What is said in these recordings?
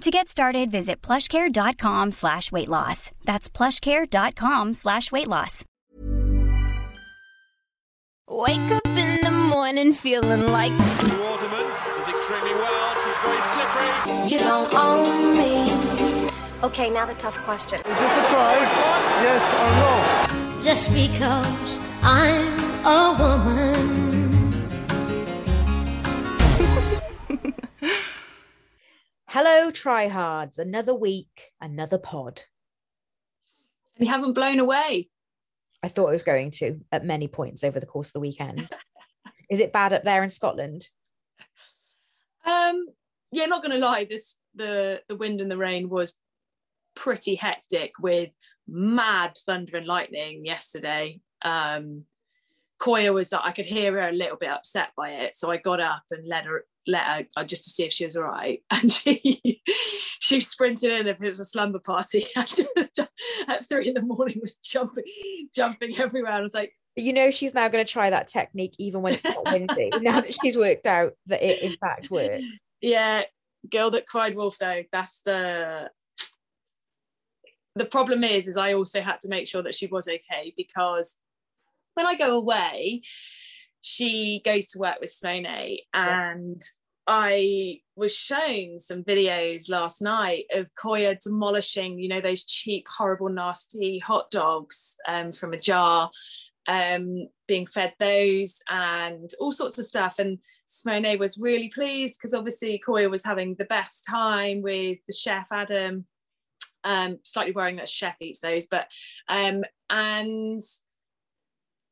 To get started, visit plushcare.com/weightloss. That's plushcare.com/weightloss. Wake up in the morning feeling like Waterman is extremely well. She's very slippery. You don't own me. Okay, now the tough question. Is this a try? Yes or no? Just because I'm a woman. Hello, tryhards. Another week, another pod. We haven't blown away. I thought I was going to at many points over the course of the weekend. Is it bad up there in Scotland? Yeah, not going to lie. The wind and the rain was pretty hectic with mad thunder and lightning yesterday. Koya was, I could hear her a little bit upset by it. So I got up and let her just to see if she was all right, and she sprinted in. If it was a slumber party at 3 a.m. was jumping everywhere. I was like, you know, she's now going to try that technique even when it's not windy. Now that she's worked out that it in fact works. Yeah, girl that cried wolf though. That's the problem is I also had to make sure that she was okay, because when I go away she goes to work with Smone, and yeah. I was shown some videos last night of Koya demolishing, you know, those cheap, horrible, nasty hot dogs from a jar, being fed those and all sorts of stuff. And Smone was really pleased because obviously Koya was having the best time with the chef, Adam, slightly worrying that chef eats those, but, and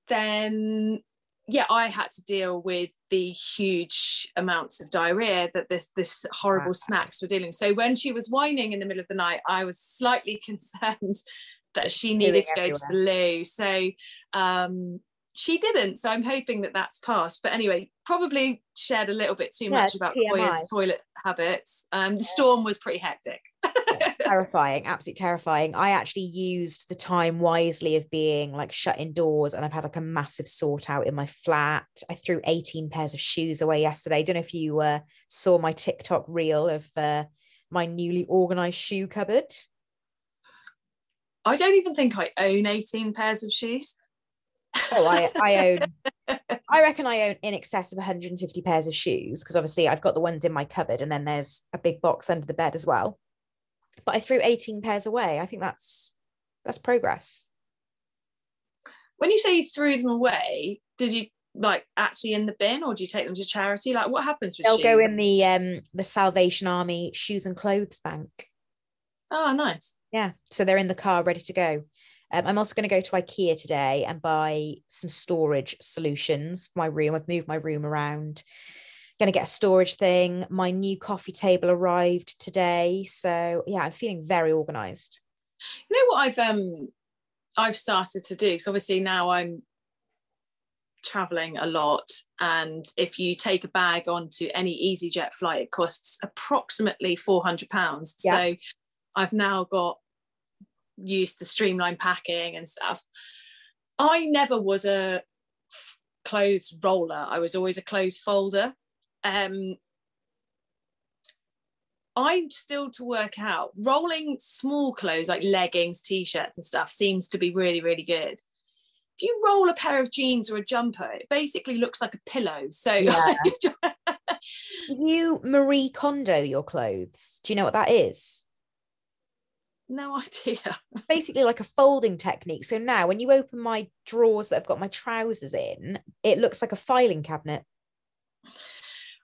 then... yeah, I had to deal with the huge amounts of diarrhea that this horrible snacks were dealing. So when she was whining in the middle of the night, I was slightly concerned that she needed to go to the loo. So she didn't. So I'm hoping that that's passed. But anyway, probably shared a little bit too much about Koya's toilet habits. The storm was pretty hectic. Terrifying, absolutely terrifying. I actually used the time wisely of being like shut indoors, and I've had like a massive sort out in my flat. I threw 18 pairs of shoes away yesterday. I don't know if you saw my TikTok reel of my newly organized shoe cupboard. I don't even think I own 18 pairs of shoes. Oh, I reckon I own in excess of 150 pairs of shoes, because obviously I've got the ones in my cupboard and then there's a big box under the bed as well. But I threw 18 pairs away. I think that's progress. When you say you threw them away, did you like actually in the bin, or do you take them to charity? Like, what happens with shoes? They'll go in the Salvation Army shoes and clothes bank. Oh, nice. Yeah, so they're in the car ready to go. I'm also going to go to IKEA today and buy some storage solutions for my room. I've moved my room around. Going to get a storage thing. My new coffee table arrived today, so yeah, I'm feeling very organised. You know what I've started to do? Because obviously now I'm travelling a lot, and if you take a bag onto any easyJet flight, it costs approximately £400. Yeah. So I've now got used to streamline packing and stuff. I never was a clothes roller. I was always a clothes folder. I'm still to work out rolling small clothes like leggings, t-shirts and stuff seems to be really, really good. If you roll a pair of jeans or a jumper, it basically looks like a pillow. So yeah. You Marie Kondo your clothes. Do you know what that is? No idea. Basically like a folding technique. So now when you open my drawers that have got my trousers in, it looks like a filing cabinet.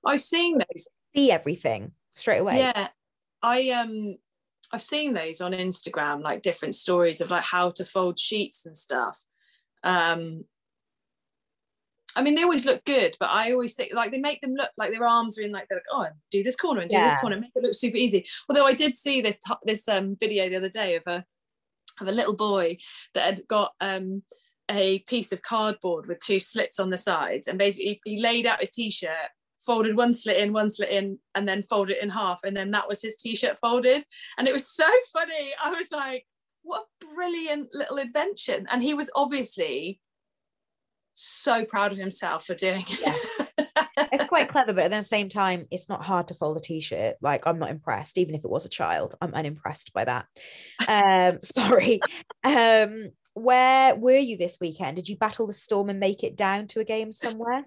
I've seen those. See everything straight away. Yeah. I've seen those on Instagram, like different stories of like how to fold sheets and stuff. I mean, they always look good, but I always think like they make them look like their arms are in like, they're like, oh, do this corner and do this corner, make it look super easy. Although I did see this video the other day of a little boy that had got a piece of cardboard with two slits on the sides, and basically he laid out his t-shirt, folded one slit in, and then folded it in half, and then that was his t-shirt folded. And it was so funny. I was like, what a brilliant little invention. And he was obviously so proud of himself for doing it. Yeah. It's quite clever, but at the same time, it's not hard to fold a t-shirt. Like, I'm not impressed. Even if it was a child, I'm unimpressed by that. Sorry. Where were you this weekend? Did you battle the storm and make it down to a game somewhere?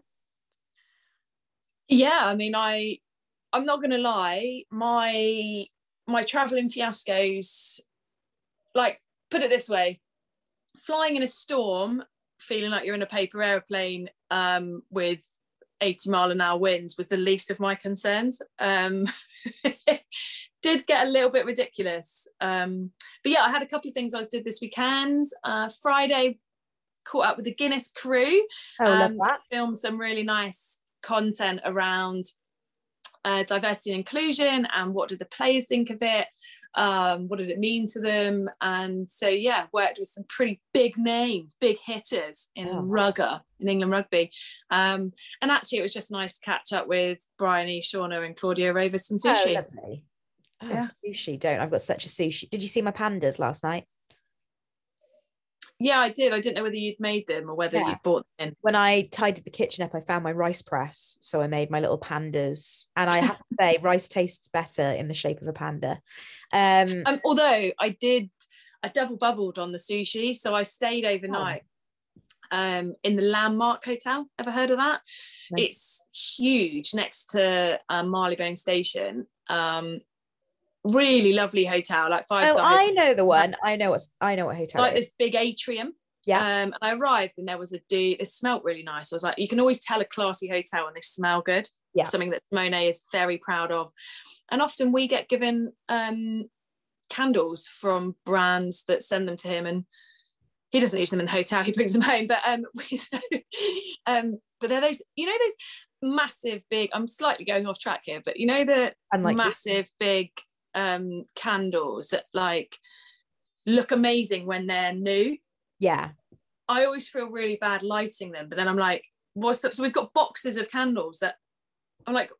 Yeah, I mean, I'm not going to lie. My travelling fiascos, like, put it this way, flying in a storm, feeling like you're in a paper airplane with 80-mile-an-hour winds was the least of my concerns. Did get a little bit ridiculous. But yeah, I had a couple of things I did this weekend. Friday, caught up with the Guinness crew. Oh, love that. Filmed some really nice content around diversity and inclusion, and what did the players think of it, what did it mean to them. And so yeah, worked with some pretty big names, big hitters in rugger, in England rugby, and actually it was just nice to catch up with Bryony, Shauna and Claudia over some sushi. Sushi, don't I've got such a sushi. Did you see my pandas last night? Yeah, I did. I didn't know whether you'd made them or whether you'd bought them in. When I tidied the kitchen up, I found my rice press. So I made my little pandas. And I have to say, rice tastes better in the shape of a panda. Although I double bubbled on the sushi. So I stayed overnight in the Landmark Hotel. Ever heard of that? No. It's huge, next to Marylebone Station. Really lovely hotel, like 5-star hotel. I know the one. I know what hotel. Like this big atrium. Yeah. And I arrived and there was a dude. It smelled really nice. I was like, you can always tell a classy hotel when they smell good. Yeah. Something that Simone is very proud of. And often we get given candles from brands that send them to him, and he doesn't use them in the hotel. He brings them home. But but they're those. You know those massive big. I'm slightly going off track here, but you know the massive big candles that like look amazing when they're new. Yeah, I always feel really bad lighting them, but then I'm like, what's that? So we've got boxes of candles that I'm like,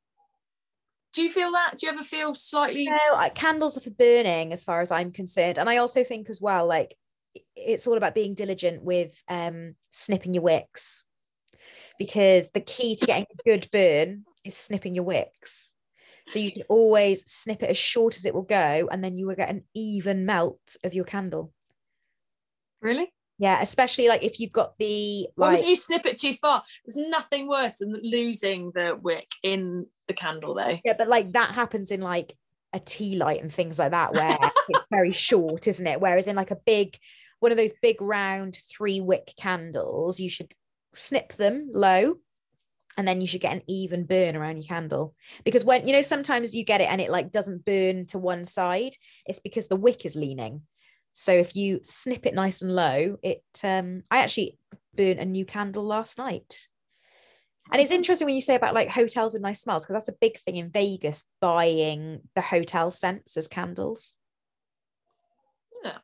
do you feel that? Do you ever feel slightly? No, candles are for burning as far as I'm concerned. And I also think as well, like, it's all about being diligent with snipping your wicks, because the key to getting a good burn is snipping your wicks. So you can always snip it as short as it will go, and then you will get an even melt of your candle. Really? Yeah, especially like if you've got the... Like, if you snip it too far? There's nothing worse than losing the wick in the candle though. Yeah, but like that happens in like a tea light and things like that, where it's very short, isn't it? Whereas in like one of those big round 3-wick candles, you should snip them low, and then you should get an even burn around your candle. Because when, you know, sometimes you get it and it like doesn't burn to one side, it's because the wick is leaning. So if you snip it nice and low, it, I actually burnt a new candle last night. And it's interesting when you say about like hotels with nice smells, because that's a big thing in Vegas, buying the hotel scents as candles. Yeah.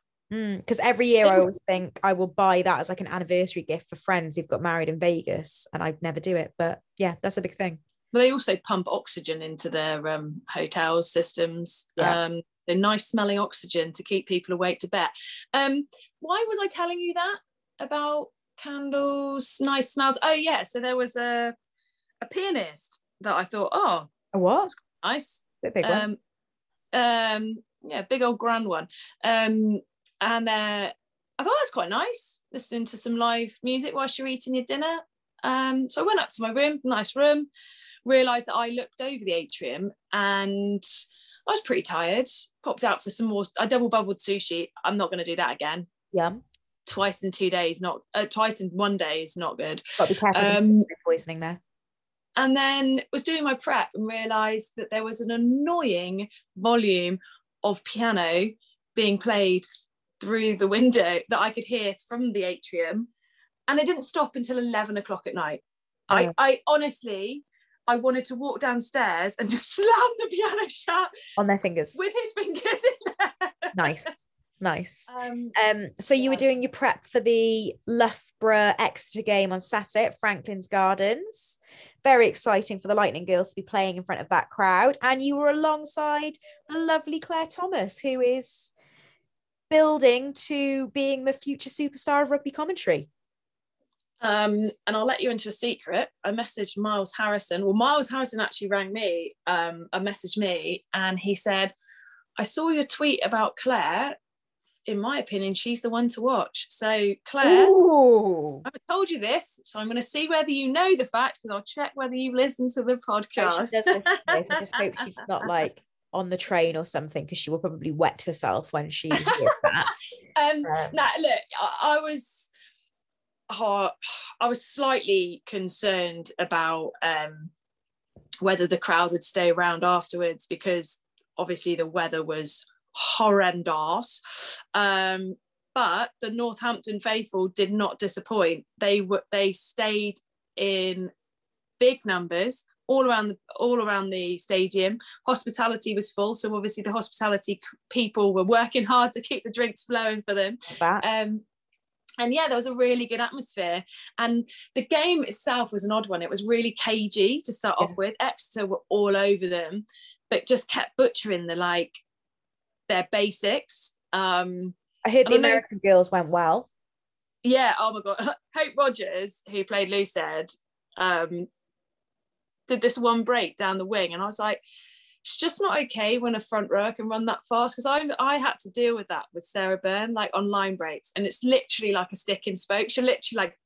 Because every year I always think I will buy that as like an anniversary gift for friends who've got married in Vegas, and I'd never do it. But yeah, that's a big thing. Well, they also pump oxygen into their hotels systems. Yeah. The nice smelling oxygen to keep people awake to bed. Why was I telling you that about candles, nice smells? Oh yeah, so there was a pianist that I thought, oh, a what? Nice, a big one. Yeah, big old grand one. And I thought that's quite nice, listening to some live music whilst you're eating your dinner. So I went up to my room, nice room, realised that I looked over the atrium and I was pretty tired, popped out for some more. I double bubbled sushi. I'm not going to do that again. Yeah. Twice in one day is not good. Got to be careful with poisoning there. And then was doing my prep and realised that there was an annoying volume of piano being played through the window that I could hear from the atrium. And it didn't stop until 11 o'clock at night. Oh. I honestly wanted to walk downstairs and just slam the piano shut. On their fingers. With his fingers in there. Nice. So you were doing your prep for the Loughborough Exeter game on Saturday at Franklin's Gardens. Very exciting for the Lightning Girls to be playing in front of that crowd. And you were alongside the lovely Claire Thomas, who is building to being the future superstar of rugby commentary. And I'll let you into a secret. I messaged Miles Harrison. Well, Miles Harrison actually rang me, messaged me, and he said, I saw your tweet about Claire. In my opinion, she's the one to watch. So, Claire, ooh. I haven't told you this, so I'm going to see whether you know the fact, because I'll check whether you listen to the podcast. I just hope she's not like on the train or something, because she will probably wet herself when she hears that. I was slightly concerned about whether the crowd would stay around afterwards, because obviously the weather was horrendous, but the Northampton faithful did not disappoint. They stayed in big numbers all around the stadium. Hospitality was full, so obviously the hospitality people were working hard to keep the drinks flowing for them. And yeah, there was a really good atmosphere. And the game itself was an odd one. It was really cagey to start off with. Exeter were all over them, but just kept butchering their basics. I heard the American girls went well. Yeah, oh my God. Hope Rogers, who played Lucid, did this one break down the wing, and I was like, it's just not okay when a front row can run that fast, because I had to deal with that with Sarah Byrne, like on line breaks, and it's literally like a stick and spoke. You're literally like,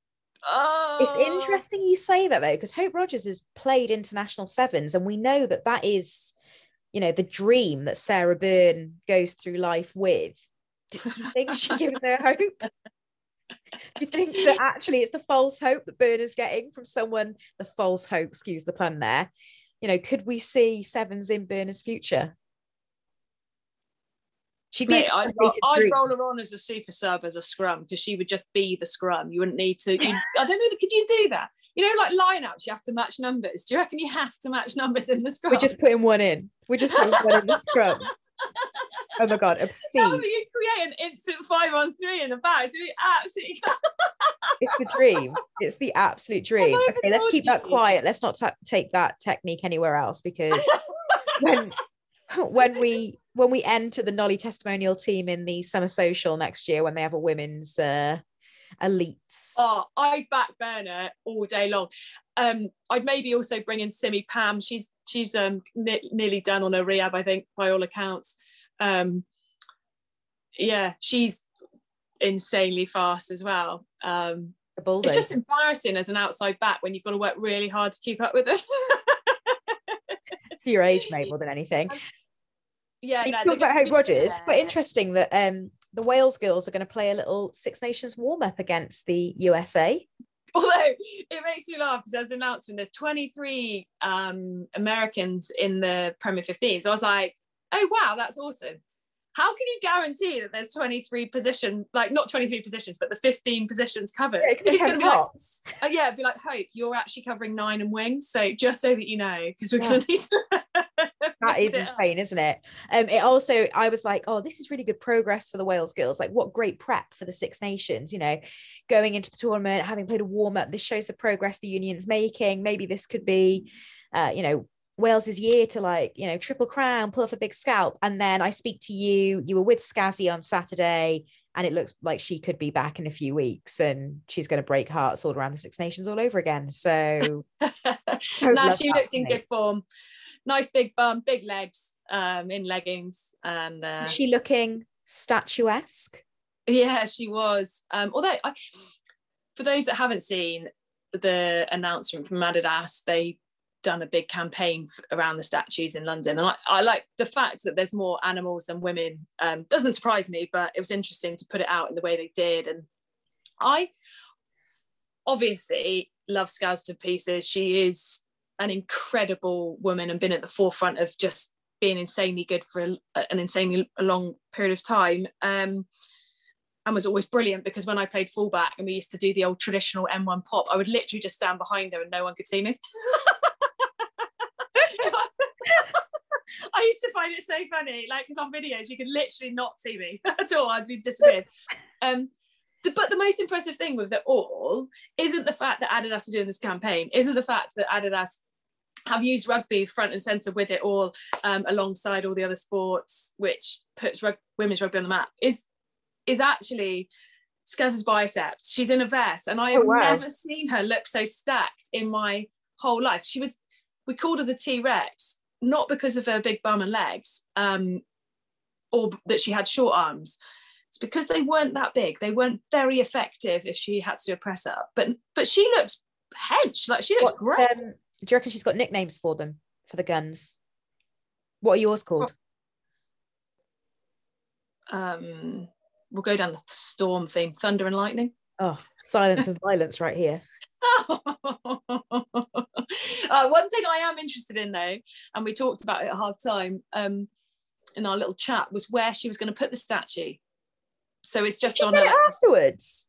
oh. It's interesting you say that though, because Hope Rogers has played international sevens, and we know that is, you know, the dream that Sarah Byrne goes through life with. Do you think she gives her hope? Do you think that actually it's the false hope that Byrne is getting from someone? The false hope, excuse the pun there. You know, could we see sevens in Byrne's future? She'd be I'd roll her on as a super sub, as a scrum, because she would just be the scrum. You wouldn't need to. I don't know. Could you do that? You know, like line-outs, you have to match numbers. Do you reckon you have to match numbers in the scrum? We're just putting one in the scrum. Oh my God, obscene. No, you create an instant 5-on-3 in the back. It's absolutely. It's the dream. It's the absolute dream. Okay, let's keep that quiet. Let's not take that technique anywhere else, because when we enter the Nolly testimonial team in the summer social next year, when they have a women's elites. Oh, I back Berna all day long. I'd maybe also bring in Simi Pam. She's nearly done on her rehab, I think, by all accounts. Yeah, she's insanely fast as well. It's just embarrassing as an outside back when you've got to work really hard to keep up with them. It's your age, mate, more than anything. Yeah, so you talked about Hope Rogers, but interesting that the Wales girls are going to play a little Six Nations warm-up against the USA. Although it makes me laugh, because there was an announcement, there's 23 Americans in the Premier 15. So I was like, oh, wow, that's awesome. How can you guarantee that there's 23 positions, like not 23 positions, but the 15 positions covered? Yeah, it's going to be like, it'd be like, Hope, you're actually covering 9 and wings. So just so that you know, because we're going to need to... That is insane, isn't it? It also, I was like, oh, this is really good progress for the Wales girls. Like, what great prep for the Six Nations, you know, going into the tournament, having played a warm-up. This shows the progress the union's making. Maybe this could be, you know, Wales's year to, like, you know, triple crown, pull off a big scalp. And then I speak to you. You were with Scazzy on Saturday, and it looks like she could be back in a few weeks, and she's going to break hearts all around the Six Nations all over again. So now she looked in good form. Nice big bum, big legs, in leggings, and was she looking statuesque? Yeah, she was. Although, for those that haven't seen the announcement from Adidas, they done a big campaign around the statues in London, and I like the fact that there's more animals than women. Doesn't surprise me, but it was interesting to put it out in the way they did. And I obviously love Scarce to pieces. She is an incredible woman and been at the forefront of just being insanely good for an insanely long period of time, and was always brilliant, because when I played fullback and we used to do the old traditional M1 pop, I would literally just stand behind her and no one could see me. I used to find it so funny, like, because on videos you could literally not see me at all. I'd be disappeared. But the most impressive thing with it all isn't the fact that Adidas are doing this campaign, isn't the fact that Adidas have used rugby front and centre with it all, alongside all the other sports, which puts women's rugby on the map, is actually Scarce's biceps. She's in a vest, and I have never seen her look so stacked in my whole life. We called her the T-Rex, not because of her big bum and legs, or that she had short arms. It's because they weren't that big. They weren't very effective if she had to do a press up. But she looks hench, like she looks great. Do you reckon she's got nicknames for them, for the guns? What are yours called? We'll go down the storm theme, thunder and lightning. Oh, silence and violence right here. One thing I am interested in though, and we talked about it at half time in our little chat, was where she was going to put the statue. So it's just on it afterwards.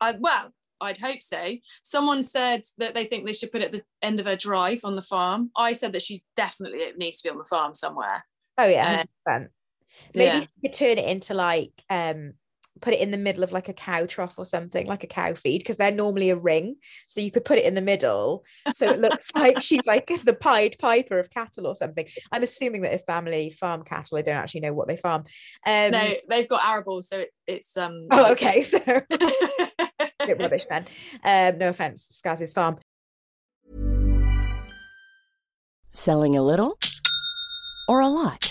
Well, I'd hope so. Someone said that they think they should put it at the end of her drive on the farm. I said that she definitely needs to be on the farm somewhere. Oh yeah, 100%. Maybe you could turn it into like put it in the middle of like a cow trough or something, like a cow feed, because they're normally a ring. So you could put it in the middle, so it looks like she's like the Pied Piper of cattle or something. I'm assuming that if family farm cattle, I don't actually know what they farm. No, they've got arable, so it's. Oh, okay. A bit rubbish then. No offense, Scarce's farm. Selling a little or a lot?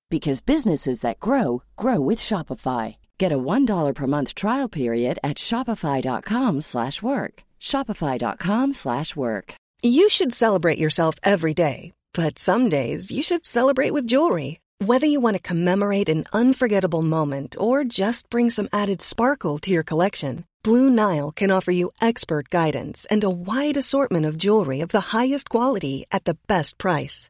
Because businesses that grow, grow with Shopify. Get a $1 per month trial period at shopify.com/work. Shopify.com/work. You should celebrate yourself every day, but some days you should celebrate with jewelry. Whether you want to commemorate an unforgettable moment or just bring some added sparkle to your collection, Blue Nile can offer you expert guidance and a wide assortment of jewelry of the highest quality at the best price.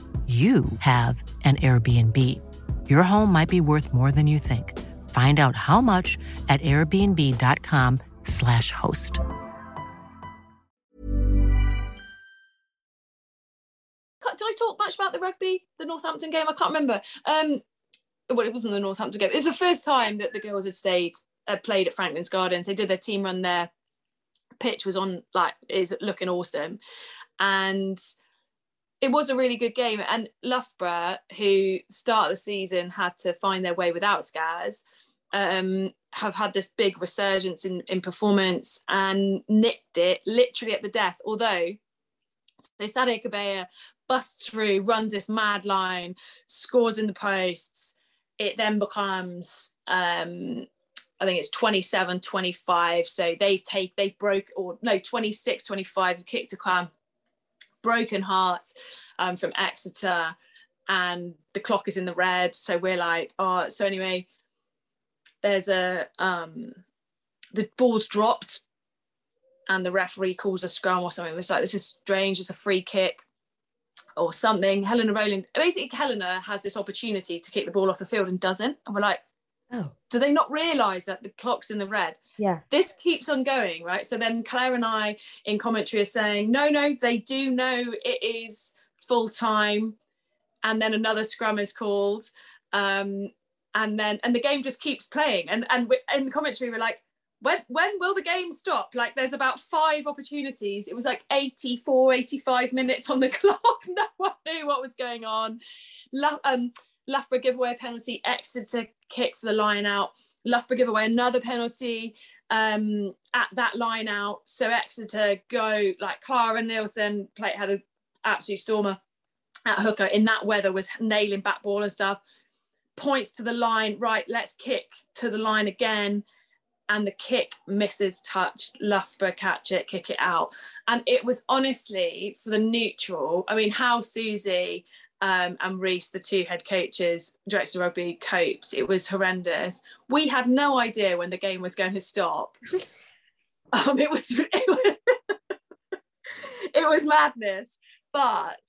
you have an Airbnb. Your home might be worth more than you think. Find out how much at airbnb.com/host. Did I talk much about the rugby, the Northampton game? I can't remember. Well, it wasn't the Northampton game. It was the first time that the girls had played at Franklin's Gardens. They did their team run there. Pitch was on, like, is looking awesome. And it was a really good game, and Loughborough, who start the season had to find their way without Scarce, have had this big resurgence in performance and nicked it literally at the death. Although, so Sade Kabea busts through, runs this mad line, scores in the posts. It then becomes, I think it's 27-25. So they 26-25, kicked a clam. Broken hearts from Exeter, and the clock is in the red. So we're like, oh, so anyway, there's a, the ball's dropped and the referee calls a scrum or something. It's like, this is strange, it's a free kick or something. Helena Rowland, basically Helena has this opportunity to kick the ball off the field and doesn't. And we're like, oh, do they not realise that the clock's in the red? Yeah. This keeps on going, right? So then Claire and I in commentary are saying, no, they do know it is full time. And then another scrum is called. And the game just keeps playing. And we, in commentary, we're like, when will the game stop? Like, there's about 5 opportunities. It was like 84, 85 minutes on the clock. No one knew what was going on. Loughborough giveaway, penalty. Exeter kick for the line out. Loughborough giveaway, another penalty at that line out. So Exeter go, like, Clara Nielsen had an absolute stormer at hooker in that weather, was nailing back ball and stuff. Points to the line, right, let's kick to the line again. And the kick misses touch. Loughborough catch it, kick it out. And it was honestly, for the neutral, I mean, how Susie and Reese, the 2 head coaches, director of rugby, copes, it was horrendous. We had no idea when the game was going to stop. It was madness. But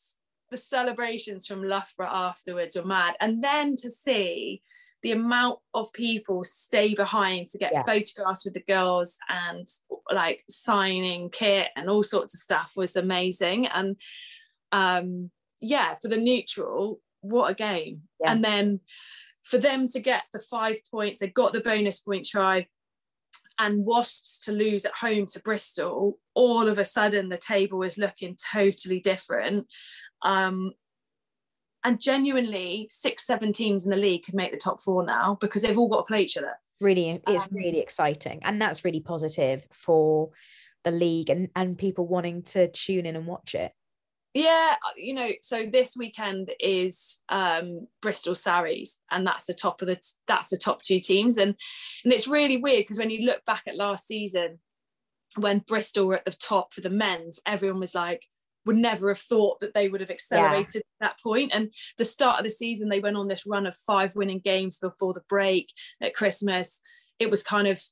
the celebrations from Loughborough afterwards were mad. And then to see the amount of people stay behind to get photographs with the girls and like signing kit and all sorts of stuff was amazing. And for the neutral, what a game. Yeah. And then for them to get the 5 points, they got the bonus point try, and Wasps to lose at home to Bristol, all of a sudden the table was looking totally different. And genuinely 6-7 teams in the league could make the top 4 now, because they've all got to play each other. Really, it's really exciting. And that's really positive for the league and people wanting to tune in and watch it. Yeah, you know, so this weekend is Bristol Sarries, and that's the top of the that's the top 2 teams. And it's really weird, because when you look back at last season, when Bristol were at the top for the men's, everyone was like, would never have thought that they would have accelerated to that point. And the start of the season, they went on this run of 5 winning games before the break at Christmas. It was kind of,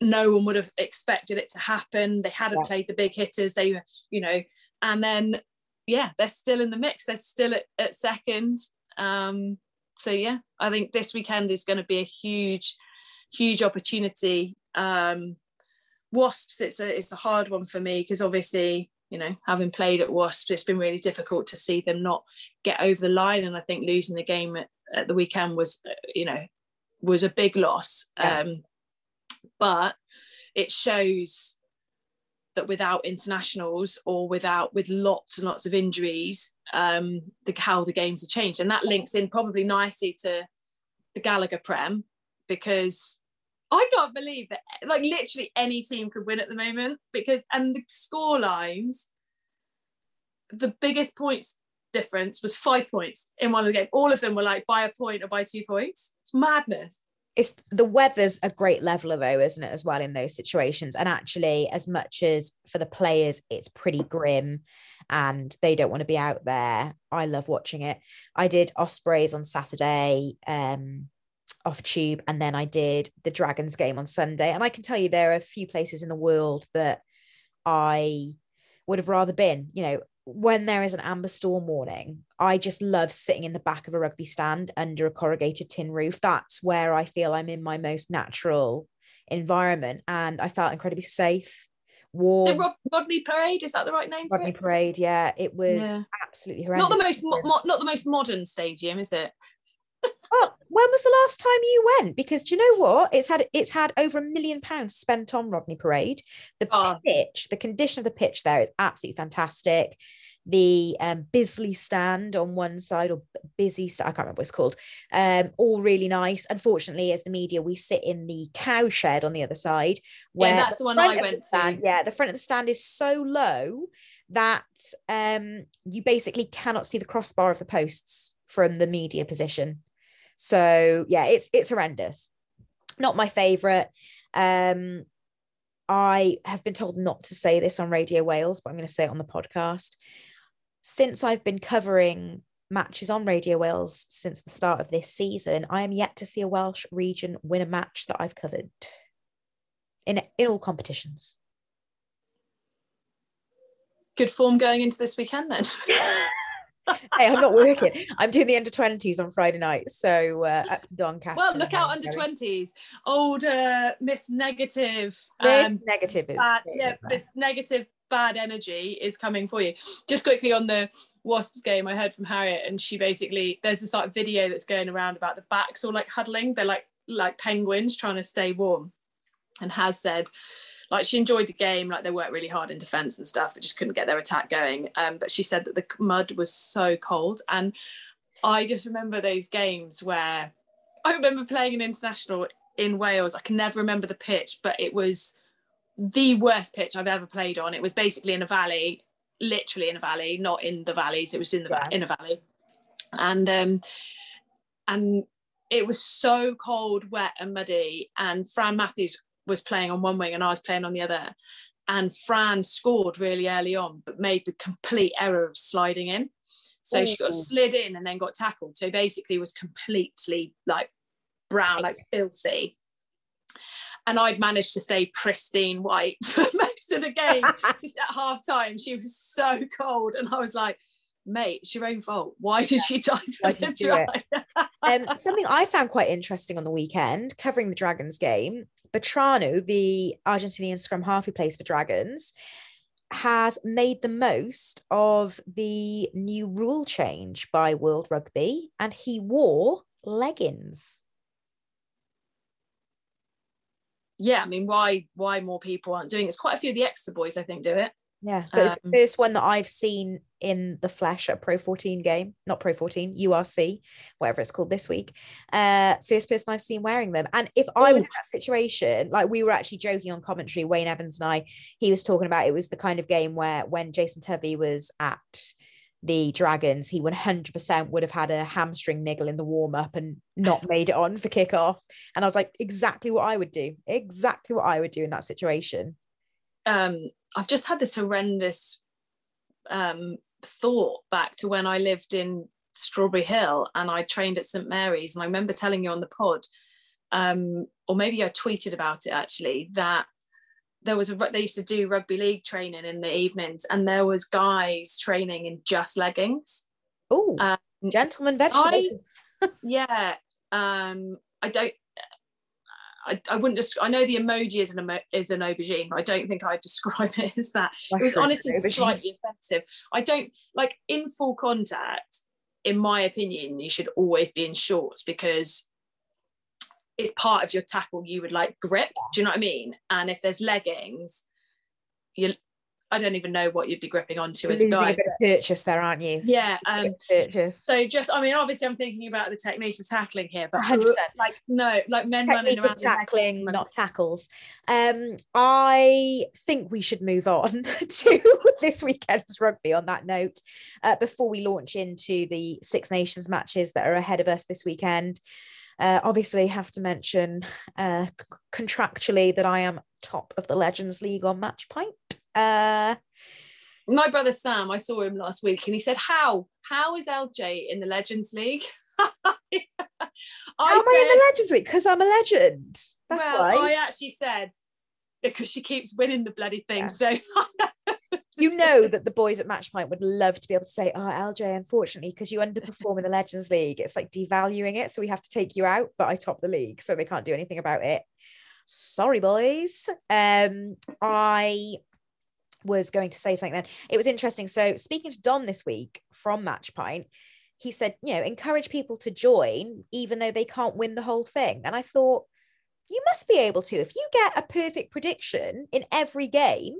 no one would have expected it to happen. They hadn't played the big hitters. They, you know, and then, they're still in the mix. They're still at second. I think this weekend is going to be a huge, huge opportunity. Wasps, it's a hard one for me, because obviously, you know, having played at Wasps, it's been really difficult to see them not get over the line. And I think losing the game at the weekend was a big loss. Yeah. But it shows that without internationals or with lots and lots of injuries, how the games have changed. And that links in probably nicely to the Gallagher Prem, because I can't believe that, like, literally any team could win at the moment, because the score lines, the biggest points difference was 5 points in one of the games. All of them were like by a point or by 2 points. It's madness. It's the weather's a great leveler though, isn't it, as well, in those situations. And actually, as much as for the players, it's pretty grim and they don't want to be out there, I love watching it. I did Ospreys on Saturday, off tube, and then I did the Dragons game on Sunday, and I can tell you there are a few places in the world that I would have rather been. You know, when there is an amber storm warning, I just love sitting in the back of a rugby stand under a corrugated tin roof. That's where I feel I'm in my most natural environment, and I felt incredibly safe. Warm. The Rodney Parade, is that the right name? Rodney Parade, yeah. It was absolutely horrendous. Not the most modern stadium, is it? Oh, when was the last time you went? Because do you know what? It's had over £1 million spent on Rodney Parade. The pitch, the condition of the pitch there is absolutely fantastic. The Bisley stand on one side, or Busy, I can't remember what it's called, all really nice. Unfortunately, as the media, we sit in the cow shed on the other side. Where that's the one I went to. Yeah, the front of the stand is so low that you basically cannot see the crossbar of the posts from the media position. So yeah, it's horrendous. Not my favourite. I have been told not to say this on Radio Wales, but I'm going to say it on the podcast. Since I've been covering matches on Radio Wales since the start of this season, I am yet to see a Welsh region win a match that I've covered in all competitions. Good form going into this weekend then. Hey, I'm not working. I'm doing the under-20s on Friday night. So at Don Castle. Well, look out under-20s. Older Miss Negative. Miss Negative is. Yeah, Miss Negative bad energy is coming for you. Just quickly on the Wasps game, I heard from Harriet, and she basically, there's this like video that's going around about the backs all like huddling. They're like penguins trying to stay warm. And has said, like, she enjoyed the game, like they worked really hard in defence and stuff, but just couldn't get their attack going. But she said that the mud was so cold. And I just remember those games where I remember playing an international in Wales. I can never remember the pitch, but it was the worst pitch I've ever played on. It was basically in a valley, literally in a valley, not in the valleys. It was in a valley. And it was so cold, wet and muddy. And Fran Matthews was playing on one wing and I was playing on the other, and Fran scored really early on but made the complete error of sliding in, so she got slid in and then got tackled, so basically was completely like brown, like filthy, and I'd managed to stay pristine white for most of the game. At half time she was so cold and I was like, mate, it's your own fault. Why did she die for the try? Something I found quite interesting on the weekend, covering the Dragons game, Betrano, the Argentinian scrum half who plays for Dragons, has made the most of the new rule change by World Rugby, and he wore leggings. Yeah, I mean, why more people aren't doing it? It's quite a few of the Exeter boys, I think, do it. Yeah, but it's the first one that I've seen in the flesh at Pro 14 game, not Pro 14, URC, whatever it's called this week. First person I've seen wearing them. And if I was in that situation, like we were actually joking on commentary, Wayne Evans and I, he was talking about it was the kind of game where when Jason Tovey was at the Dragons, he 100% would have had a hamstring niggle in the warm-up and not made it on for kickoff. And I was like, exactly what I would do. Exactly what I would do in that situation. I've just had this horrendous thought back to when I lived in Strawberry Hill and I trained at St Mary's, and I remember telling you on the pod, or maybe I tweeted about it actually, that there was they used to do rugby league training in the evenings, and there was guys training in just leggings. Oh, gentlemen vegetables. I wouldn't just. I know the emoji is an aubergine, but I don't think I'd describe it as that. It was honestly slightly offensive. I don't like in full contact. In my opinion, you should always be in shorts because it's part of your tackle. You would like grip. Do you know what I mean? And if there's leggings, I don't even know what you'd be gripping onto as a guy. You're losing a bit of purchase there, aren't you? Yeah. So just, I mean, obviously I'm thinking about the technique of tackling here, but 100%, like, no, like men running around. Tackling, not tackles. I think we should move on to this weekend's rugby on that note, before we launch into the Six Nations matches that are ahead of us this weekend. Obviously have to mention contractually that I am top of the Legends League on Match Point. My brother Sam, I saw him last week and he said, how is LJ in the Legends League? How am I in the Legends League? Because I'm a legend. That's why. I actually said, because she keeps winning the bloody thing. Yeah. So you know that the boys at Match Point would love to be able to say, LJ, unfortunately, because you underperform in the Legends League, it's like devaluing it, so we have to take you out, but I top the league, so they can't do anything about it. Sorry, boys. I was going to say something then. It was interesting. So speaking to Dom this week from Match Point, he said, you know, encourage people to join, even though they can't win the whole thing. And I thought, you must be able to. If you get a perfect prediction in every game,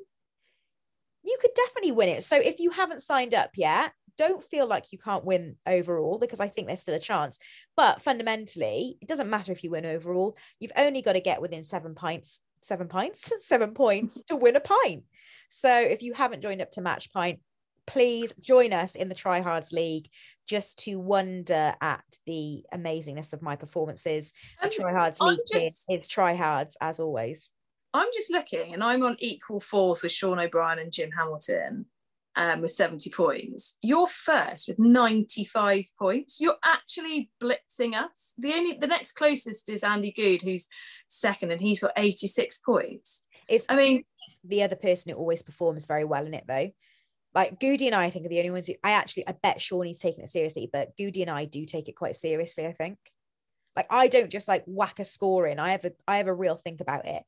you could definitely win it. So if you haven't signed up yet, don't feel like you can't win overall, because I think there's still a chance. But fundamentally, it doesn't matter if you win overall. You've only got to get within 7 points to win a pint. So if you haven't joined up to Match Point, please join us in the Try Hards League, just to wonder at the amazingness of my performances. Try Hards League is Try Hards as always. I'm just looking and I'm on equal fourth with Sean O'Brien and Jim Hamilton, with 70 points. You're first with 95 points. You're actually blitzing us. The next closest is Andy Good, who's second, and he's got 86 points. He's the other person who always performs very well in it, though. Like, Goody and I think are the only ones who I bet Shawnee's taking it seriously, but Goody and I do take it quite seriously, I think. Like, I don't just like whack a score in. I have a real think about it.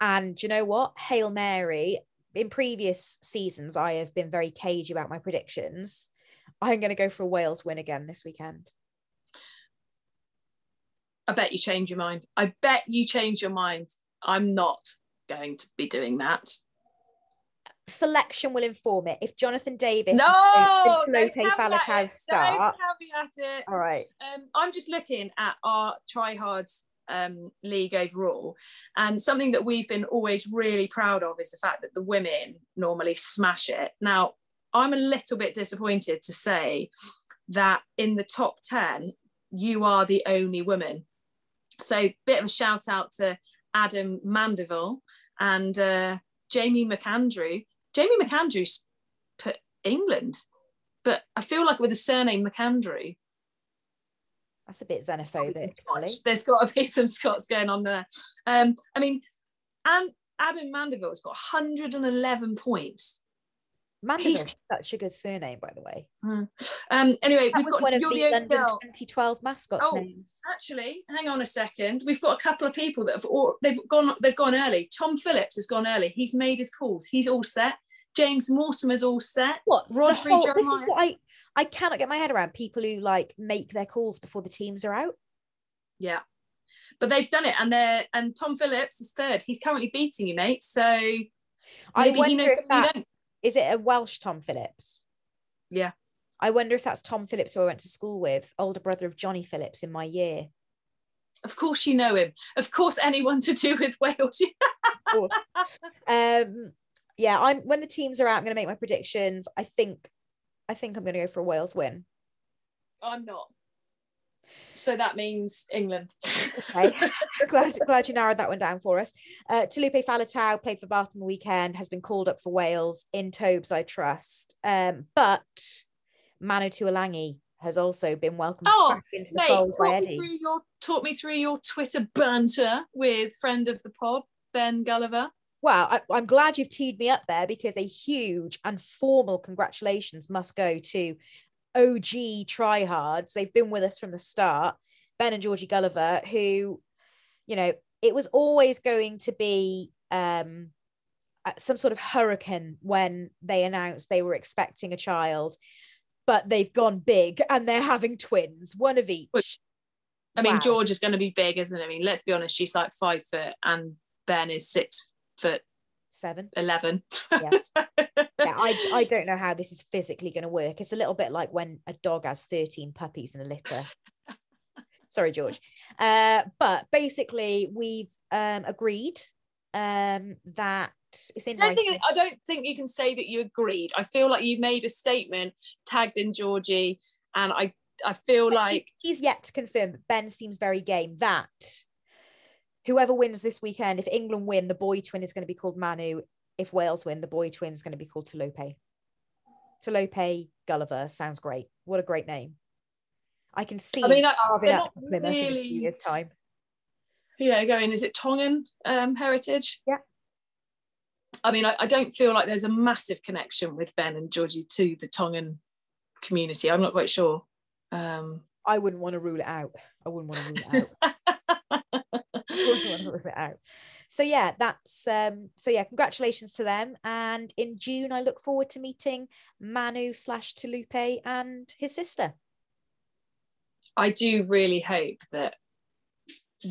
And do you know what? Hail Mary. In previous seasons, I have been very cagey about my predictions. I'm going to go for a Wales win again this weekend. I bet you change your mind. I'm not going to be doing that. Selection will inform it. If Jonathan Davis and Lope Falatau start, don't caveat it. All right. I'm just looking at our tryhards league overall, and something that we've been always really proud of is the fact that the women normally smash it. Now, I'm a little bit disappointed to say that in the top 10 you are the only woman. So, bit of a shout out to Adam Mandeville and Jamie McAndrew. Jamie McAndrew's put England, but I feel like with the surname McAndrew, that's a bit xenophobic. There's got to be some Scots going on there. And Adam Mandeville's got 111 points. Mandeville's such a good surname, by the way. Anyway, that was one of the London 2012 mascots names. Actually, hang on a second. We've got a couple of people that they've gone early. Tom Phillips has gone early. He's made his calls. He's all set. James Mortimer's all set. What? This is what I cannot get my head around, people who like make their calls before the teams are out. Yeah, but they've done it, and Tom Phillips is third. He's currently beating you, mate. So I wonder if that is it a Welsh Tom Phillips. Yeah, I wonder if that's Tom Phillips who I went to school with, older brother of Johnny Phillips in my year. Of course, you know him. Of course, anyone to do with Wales. Of course. Yeah, when the teams are out, I'm going to make my predictions. I think I'm going to go for a Wales win. I'm not. So that means England. Okay. glad you narrowed that one down for us. Tolupe Faletau played for Bath on the weekend, has been called up for Wales. In Tobes, I trust. But Manu Tuolangi has also been welcomed back into the fold by Eddie. Talk me through your Twitter banter with friend of the pod, Ben Gulliver. Well, I'm glad you've teed me up there, because a huge and formal congratulations must go to OG tryhards. They've been with us from the start. Ben and Georgie Gulliver, who, you know, it was always going to be some sort of hurricane when they announced they were expecting a child, but they've gone big and they're having twins, one of each. Wow. George is going to be big, isn't it? Let's be honest, she's like 5 foot and Ben is 6 foot 7 11. Yeah. I don't know how this is physically going to work. It's a little bit like when a dog has 13 puppies in a litter. Sorry, George. But basically we've agreed that it's in I don't think you can say that you agreed. I feel like you made a statement, tagged in Georgie, and I feel like he's yet to confirm, but Ben seems very game that whoever wins this weekend, if England win, the boy twin is going to be called Manu. If Wales win, the boy twin is going to be called Tolope. Tolope Gulliver sounds great. What a great name. I can see carving up Plymouth in a few years' time. Yeah, is it Tongan heritage? Yeah. I don't feel like there's a massive connection with Ben and Georgie to the Tongan community. I'm not quite sure. I wouldn't want to rule it out. So yeah, that's congratulations to them, and in June I look forward to meeting Manu / Tolupe and his sister. I do really hope that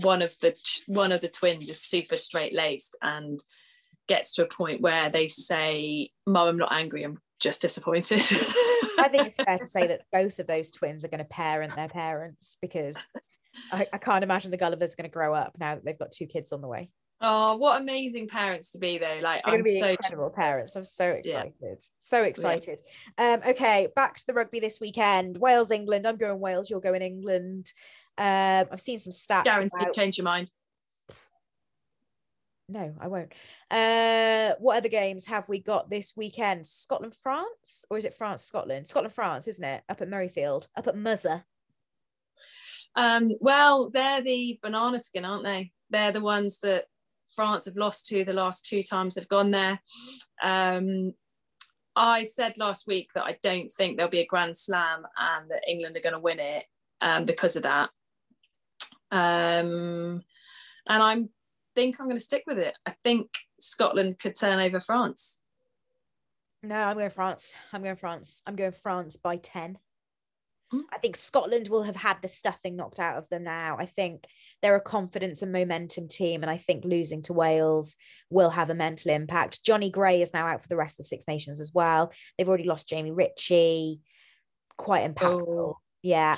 one of the twins is super straight-laced and gets to a point where they say, Mum, I'm not angry, I'm just disappointed. I think it's fair to say that both of those twins are going to parent their parents, because I can't imagine the Gullivers going to grow up now that they've got two kids on the way. Oh, what amazing parents to be, though. Like, I'm so incredible parents. I'm so excited. Yeah. So excited. Yeah. Okay, back to the rugby this weekend. Wales, England. I'm going Wales, you're going England. I've seen some stats. Darren's going to change your mind. No, I won't. What other games have we got this weekend? Scotland, France, or is it France, Scotland? Scotland, France, isn't it? Up at Murrayfield, up at Muzza. Well, they're the banana skin, aren't they? They're the ones that France have lost to the last two times they've gone there. I said last week that I don't think there'll be a Grand Slam and that England are going to win it because of that. And I think I'm going to stick with it. I think Scotland could turn over France. No, I'm going France. I'm going France. I'm going France by 10. I think Scotland will have had the stuffing knocked out of them now. I think they're a confidence and momentum team, and I think losing to Wales will have a mental impact. Johnny Gray is now out for the rest of the Six Nations as well. They've already lost Jamie Ritchie. Quite impactful. Oh. Yeah.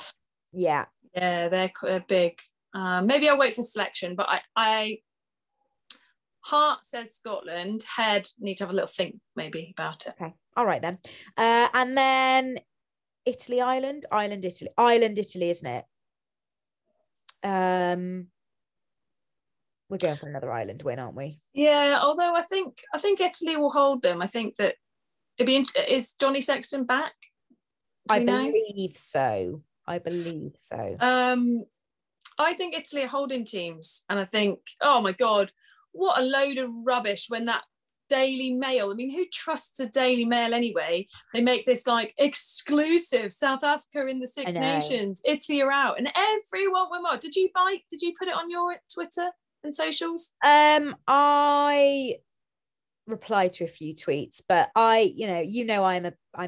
Yeah. Yeah, they're big. Maybe I'll wait for selection, but I heart says Scotland, head need to have a little think maybe about it. Okay. All right then. And then Italy, Ireland, Italy, isn't it? We're going for another Ireland win, aren't we? Yeah, although I think Italy will hold them. I think that it'd be is Johnny Sexton back? I believe so. I think Italy are holding teams, and I think, oh my God, what a load of rubbish when that Daily Mail. I mean, who trusts a Daily Mail anyway? They make this like exclusive South Africa in the Six Nations, Italy are out, and everyone went mad. Did you put it on your Twitter and socials? I replied to a few tweets, but I'm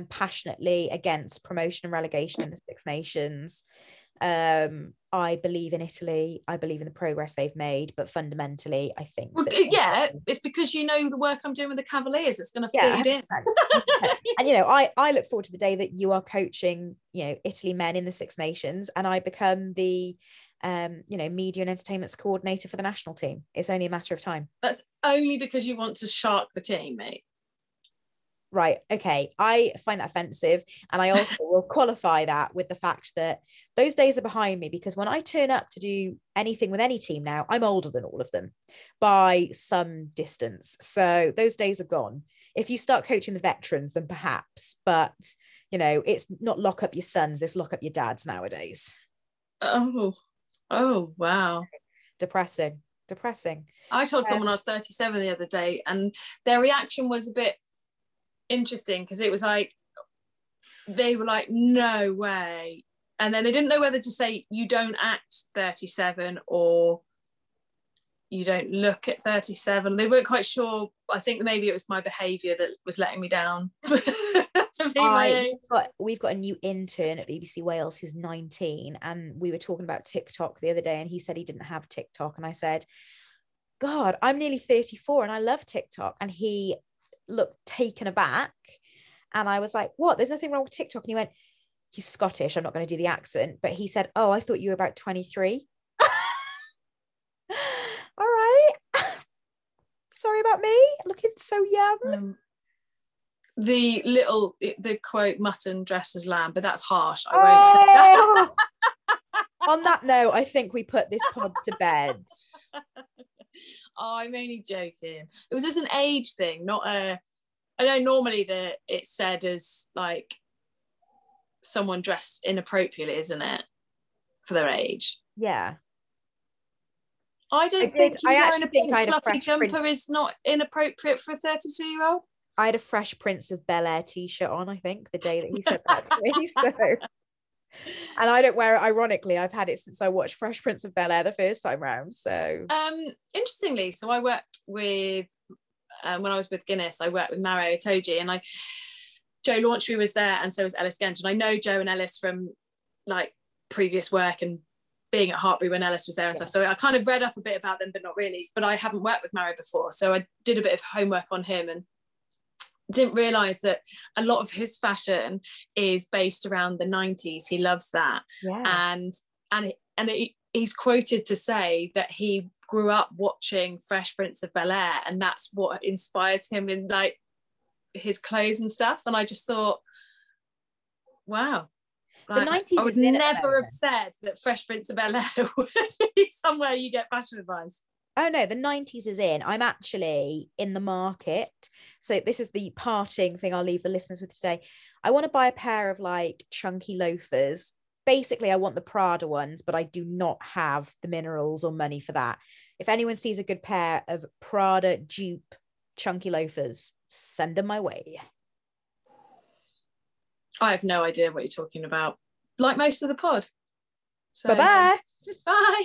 passionately against promotion and relegation in the Six Nations. I believe in Italy. I believe in the progress they've made, but fundamentally, I think. Well, yeah, it's because you know the work I'm doing with the Cavaliers. It's going to feed in. And I look forward to the day that you are coaching, Italy men in the Six Nations, and I become the, media and entertainments coordinator for the national team. It's only a matter of time. That's only because you want to shark the team, mate. Right, okay, I find that offensive, and I also will qualify that with the fact that those days are behind me, because when I turn up to do anything with any team now, I'm older than all of them by some distance, so those days are gone. If you start coaching the veterans, then perhaps, but it's not lock up your sons, it's lock up your dads nowadays. Oh wow, depressing. I told someone I was 37 the other day, and their reaction was a bit interesting, because it was like they were like, no way, and then they didn't know whether to say you don't act 37 or you don't look at 37. They weren't quite sure. I think maybe it was my behavior that was letting me down. We've got a new intern at BBC Wales who's 19, and we were talking about TikTok the other day, and he said he didn't have TikTok, and I said, God, I'm nearly 34 and I love TikTok, and he looked taken aback, and I was like, what, there's nothing wrong with TikTok? And he went, he's Scottish, I'm not going to do the accent, but he said, oh, I thought you were about 23. All right. Sorry about me looking so young. The quote, mutton dressed as lamb, but that's harsh. I won't say that. On that note, I think we put this pod to bed. Oh, I'm only joking. It was just an age thing, not a. I know normally that it's said as like someone dressed inappropriately, isn't it, for their age? Yeah. I think wearing a fluffy jumper is not inappropriate for a 32-year-old. I had a Fresh Prince of Bel-Air T-shirt on, I think, the day that he said that to me. So. And I don't wear it, ironically. I've had it since I watched Fresh Prince of Bel-Air the first time round. So interestingly, so I worked with when I was with Guinness, I worked with Mario Itoje, and Joe Launtree was there, and so was Ellis Genge, and I know Joe and Ellis from like previous work and being at Hartbury when Ellis was there and stuff, so I kind of read up a bit about them, but not really. But I haven't worked with Mario before, so I did a bit of homework on him and didn't realise that a lot of his fashion is based around the 90s. He loves that. Yeah. And he's quoted to say that he grew up watching Fresh Prince of Bel-Air, and that's what inspires him in like his clothes and stuff. And I just thought, wow. Like, the 90s, I would never have said that Fresh Prince of Bel-Air would be somewhere you get fashion advice. oh no, the 90s is in. I'm actually in the market. So this is the parting thing I'll leave the listeners with today. I want to buy a pair of like chunky loafers. Basically, I want the Prada ones, but I do not have the minerals or money for that. If anyone sees a good pair of Prada dupe chunky loafers, send them my way. I have no idea what you're talking about. Like most of the pod. So, bye-bye. Bye.